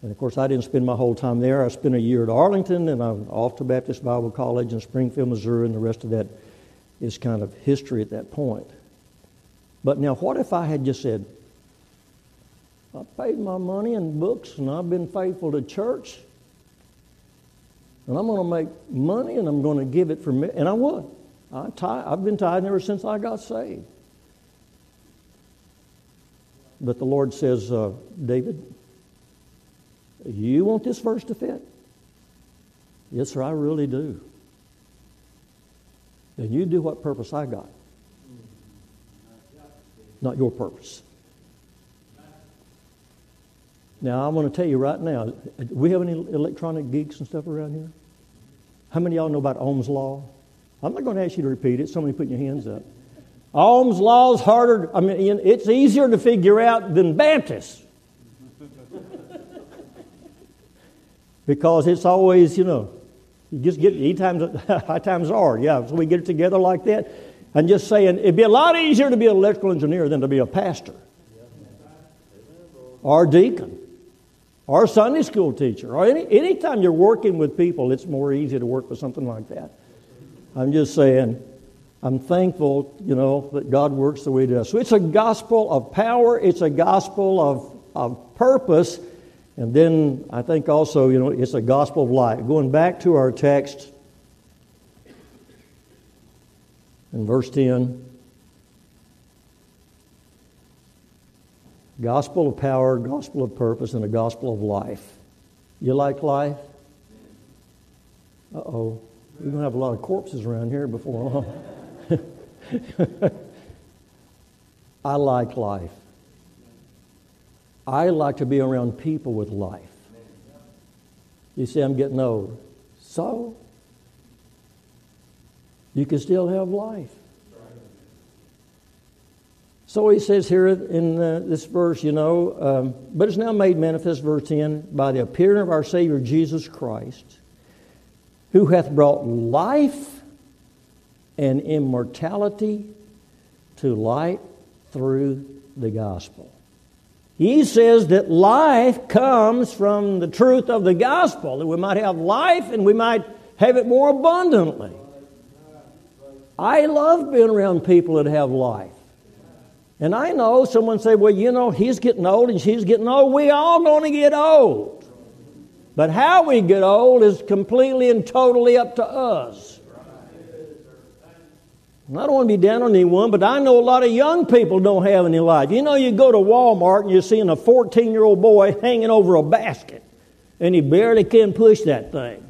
And, of course, I didn't spend my whole time there. I spent a year at Arlington, and I'm off to Baptist Bible College in Springfield, Missouri, and the rest of that is kind of history at that point. But now, what if I had just said, I paid my money in books and I've been faithful to church and I'm going to make money and I'm going to give it for me. And I would. I've been tithing ever since I got saved. But the Lord says, David, you want this verse to fit? Yes, sir, I really do. Then you do what purpose I got. Not your purpose. Now, I want to tell you right now, do we have any electronic geeks and stuff around here? How many of y'all know about Ohm's Law? I'm not going to ask you to repeat it. Somebody putting your hands up. Ohm's Law is harder. I mean, it's easier to figure out than Baptist. Because it's always, you just get I times R. Yeah, so we get it together like that. I'm just saying, it'd be a lot easier to be an electrical engineer than to be a pastor. Or deacon. Or Sunday school teacher. Or any time you're working with people, it's more easy to work with something like that. I'm just saying, I'm thankful, that God works the way He does. So it's a gospel of power. It's a gospel of purpose. And then I think also, it's a gospel of life. Going back to our text in verse 10. Gospel of power, gospel of purpose, and a gospel of life. You like life? Uh-oh. We're going to have a lot of corpses around here before long. I like life. I like to be around people with life. You see, I'm getting old. So, you can still have life. So he says here in this verse, but it's now made manifest, verse 10, by the appearing of our Savior Jesus Christ, who hath brought life and immortality to light through the gospel. He says that life comes from the truth of the gospel, that we might have life and we might have it more abundantly. I love being around people that have life. And I know someone say, well, he's getting old and she's getting old. We all going to get old. But how we get old is completely and totally up to us. And I don't want to be down on anyone, but I know a lot of young people don't have any life. You go to Walmart and you're seeing a 14-year-old boy hanging over a basket, and he barely can push that thing.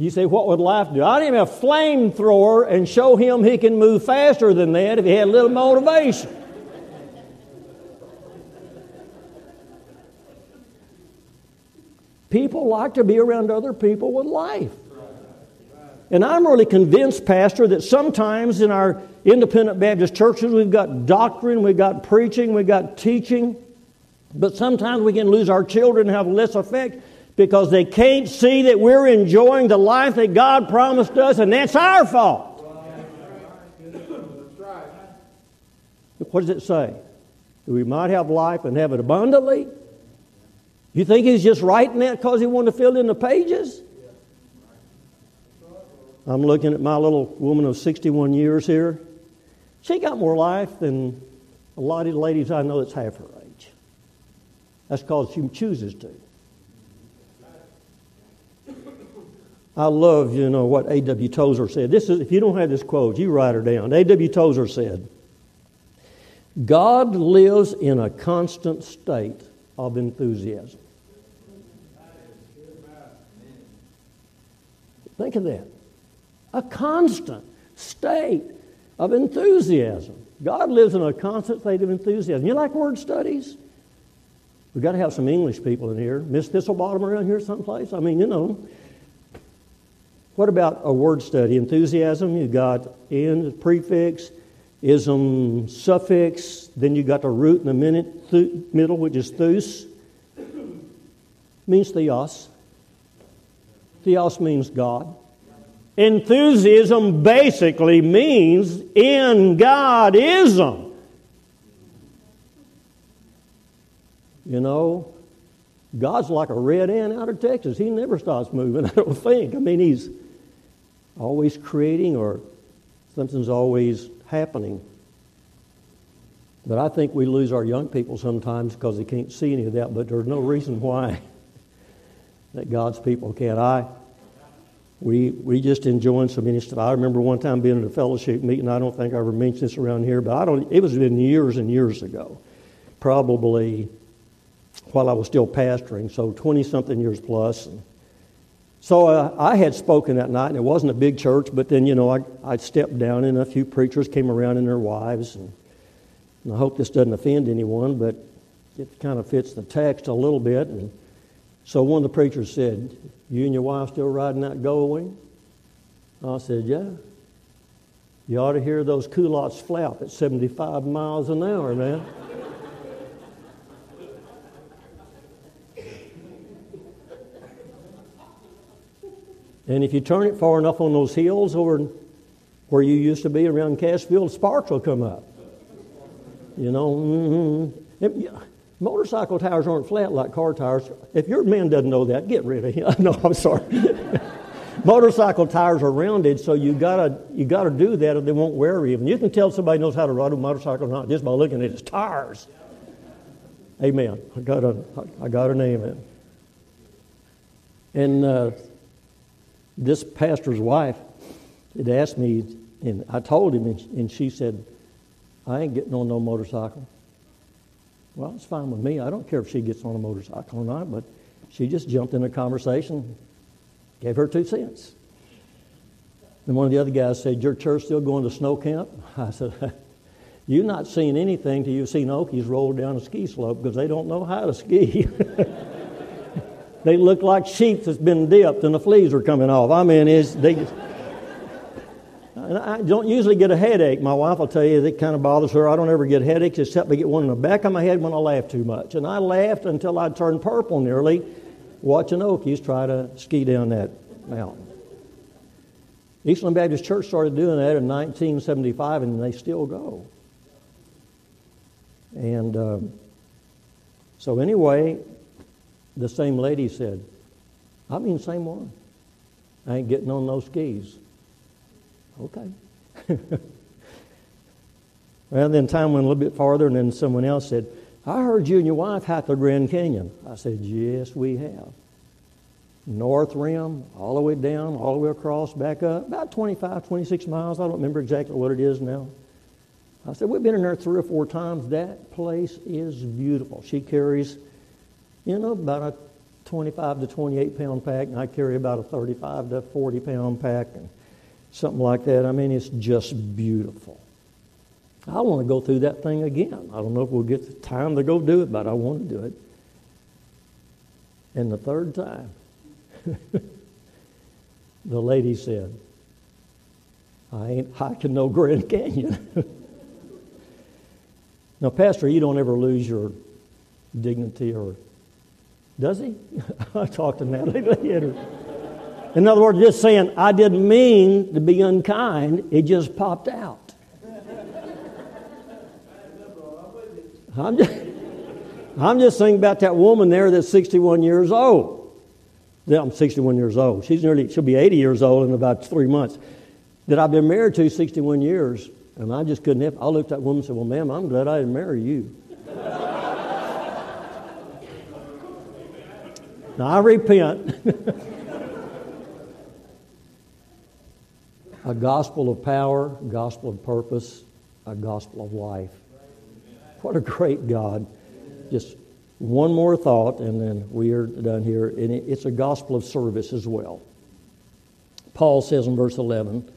You say, what would life do? I'd even have a flamethrower and show him he can move faster than that if he had a little motivation. People like to be around other people with life. And I'm really convinced, Pastor, that sometimes in our independent Baptist churches, we've got doctrine, we've got preaching, we've got teaching, but sometimes we can lose our children and have less effect because they can't see that we're enjoying the life that God promised us, and that's our fault. What does it say? That we might have life and have it abundantly? You think he's just writing that because he wanted to fill in the pages? I'm looking at my little woman of 61 years here. She got more life than a lot of ladies I know that's half her age. That's because she chooses to. I love, what A.W. Tozer said. If you don't have this quote, you write her down. A.W. Tozer said, God lives in a constant state of enthusiasm. Think of that. A constant state of enthusiasm. God lives in a constant state of enthusiasm. You like word studies? We've got to have some English people in here. Miss Thistlebottom around here someplace? What about a word study? Enthusiasm, you got in, prefix, ism, suffix, then you got the root in the middle, which is theus. Means theos. Theos means God. Enthusiasm basically means in God-ism. God's like a red ant out of Texas. He never stops moving, I don't think. He's always creating, or something's always happening. But I think we lose our young people sometimes because they can't see any of that, but there's no reason why that God's people can't. We just enjoying so many stuff. I remember one time being at a fellowship meeting. I don't think I ever mentioned this around here, but it was been years and years ago, probably while I was still pastoring, so 20-something years plus. And so I had spoken that night, and it wasn't a big church, but then, I stepped down, and a few preachers came around and their wives, and I hope this doesn't offend anyone, but it kind of fits the text a little bit, and so one of the preachers said, you and your wife still riding that going? I said, yeah. You ought to hear those culottes flap at 75 miles an hour, man. And if you turn it far enough on those hills over where you used to be around Cashville, sparks will come up. Motorcycle tires aren't flat like car tires. If your man doesn't know that, get rid of him. No, I'm sorry. Motorcycle tires are rounded, so you gotta do that, or they won't wear even. You can tell somebody knows how to ride a motorcycle or not just by looking at his tires. Amen. I got an amen. And this pastor's wife had asked me, and I told him, and she said, "I ain't getting on no motorcycle." Well, it's fine with me. I don't care if she gets on a motorcycle or not, but she just jumped in a conversation, gave her 2 cents. Then one of the other guys said, your church still going to snow camp? I said, you've not seen anything till you've seen Okies roll down a ski slope because they don't know how to ski. They look like sheep that's been dipped and the fleas are coming off. I mean, and I don't usually get a headache. My wife will tell you that kind of bothers her. I don't ever get headaches except I get one in the back of my head when I laugh too much. And I laughed until I turned purple nearly watching Okies try to ski down that mountain. Eastland Baptist Church started doing that in 1975, and they still go. And so anyway, the same lady said, I mean, same one. I ain't getting on those skis. Okay. Well, then time went a little bit farther, and then someone else said, I heard you and your wife hike the Grand Canyon. I said, yes, we have. North rim, all the way down, all the way across, back up, about 25, 26 miles. I don't remember exactly what it is now. I said, we've been in there 3 or 4 times. That place is beautiful. She carries, about a 25 to 28-pound pack, and I carry about a 35 to 40-pound pack, and something like that. I mean, it's just beautiful. I want to go through that thing again. I don't know if we'll get the time to go do it, but I want to do it. And the third time, the lady said, I ain't hiking no Grand Canyon. Now, Pastor, you don't ever lose your dignity, or does he? I talked to Natalie later. In other words, just saying, I didn't mean to be unkind. It just popped out. I'm just thinking about that woman there that's 61 years old. I'm 61 years old. She'll be 80 years old in about 3 months. That I've been married to 61 years, and I just couldn't help it. I looked at that woman and said, well, ma'am, I'm glad I didn't marry you. Now, I repent. A gospel of power, a gospel of purpose, a gospel of life. What a great God. Just one more thought, and then we are done here. And it's a gospel of service as well. Paul says in verse 11,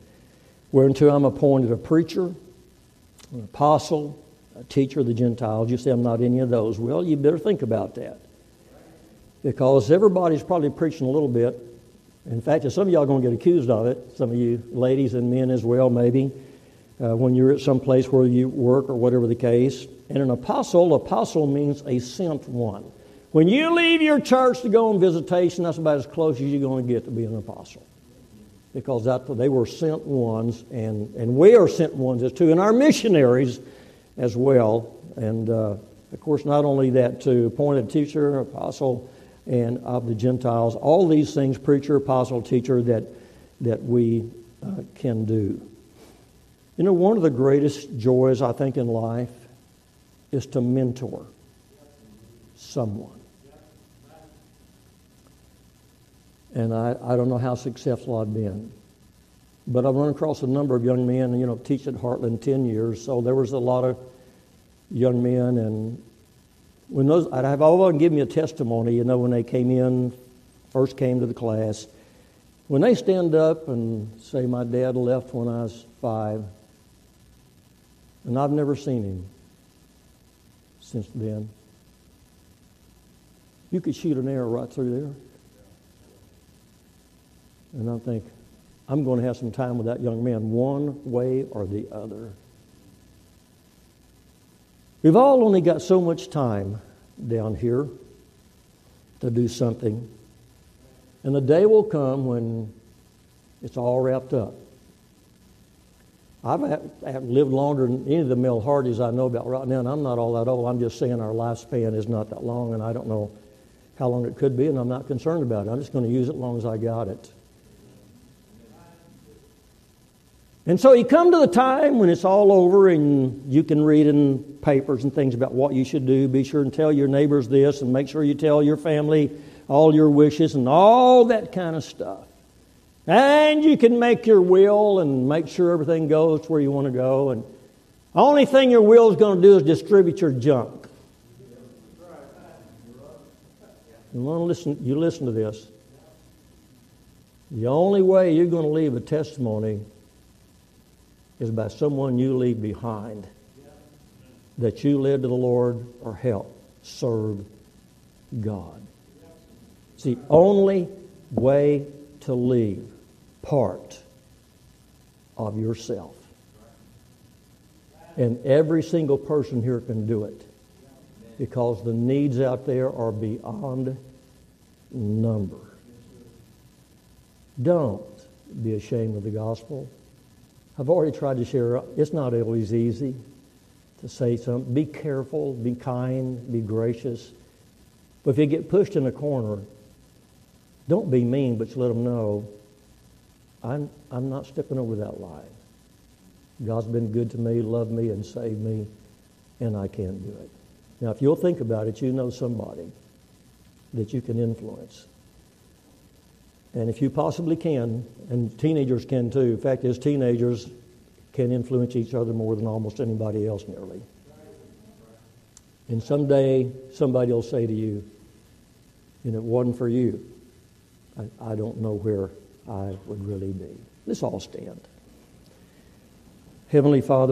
whereunto I'm appointed a preacher, an apostle, a teacher of the Gentiles. You say, I'm not any of those. Well, you better think about that. Because everybody's probably preaching a little bit. In fact, some of y'all are going to get accused of it, some of you ladies and men as well maybe, when you're at some place where you work or whatever the case. And an apostle means a sent one. When you leave your church to go on visitation, that's about as close as you're going to get to being an apostle. Because they were sent ones, and we are sent ones as too, and our missionaries as well. And, of course, not only that too, appointed teacher, apostle, and of the Gentiles, all these things, preacher, apostle, teacher, that we can do. One of the greatest joys, I think, in life is to mentor someone. And I don't know how successful I've been, but I've run across a number of young men, teach at Heartland 10 years, so there was a lot of young men, and when those, I've always given me a testimony, when they first came to the class, when they stand up and say, my dad left when I was 5, and I've never seen him since then. You could shoot an arrow right through there. And I think, I'm going to have some time with that young man one way or the other. We've all only got so much time down here to do something. And the day will come when it's all wrapped up. I've lived longer than any of the male Hardys I know about right now, and I'm not all that old. I'm just saying our lifespan is not that long, and I don't know how long it could be, and I'm not concerned about it. I'm just going to use it as long as I got it. And so you come to the time when it's all over, and you can read in papers and things about what you should do. Be sure and tell your neighbors this, and make sure you tell your family all your wishes and all that kind of stuff. And you can make your will and make sure everything goes where you want to go. And the only thing your will is going to do is distribute your junk. And you listen to this. The only way you're going to leave a testimony is by someone you leave behind that you led to the Lord or helped serve God. It's the only way to leave part of yourself. And every single person here can do it because the needs out there are beyond number. Don't be ashamed of the gospel. I've already tried to share. It's not always easy to say something. Be careful, be kind, be gracious. But if you get pushed in a corner, don't be mean, but just let them know, I'm not stepping over that line. God's been good to me, loved me, and saved me, and I can't do it. Now, if you'll think about it, you know somebody that you can influence. And if you possibly can, and teenagers can too. The fact is, teenagers can influence each other more than almost anybody else nearly. And someday, somebody will say to you, and it wasn't for you, I don't know where I would really be. Let's all stand. Heavenly Father,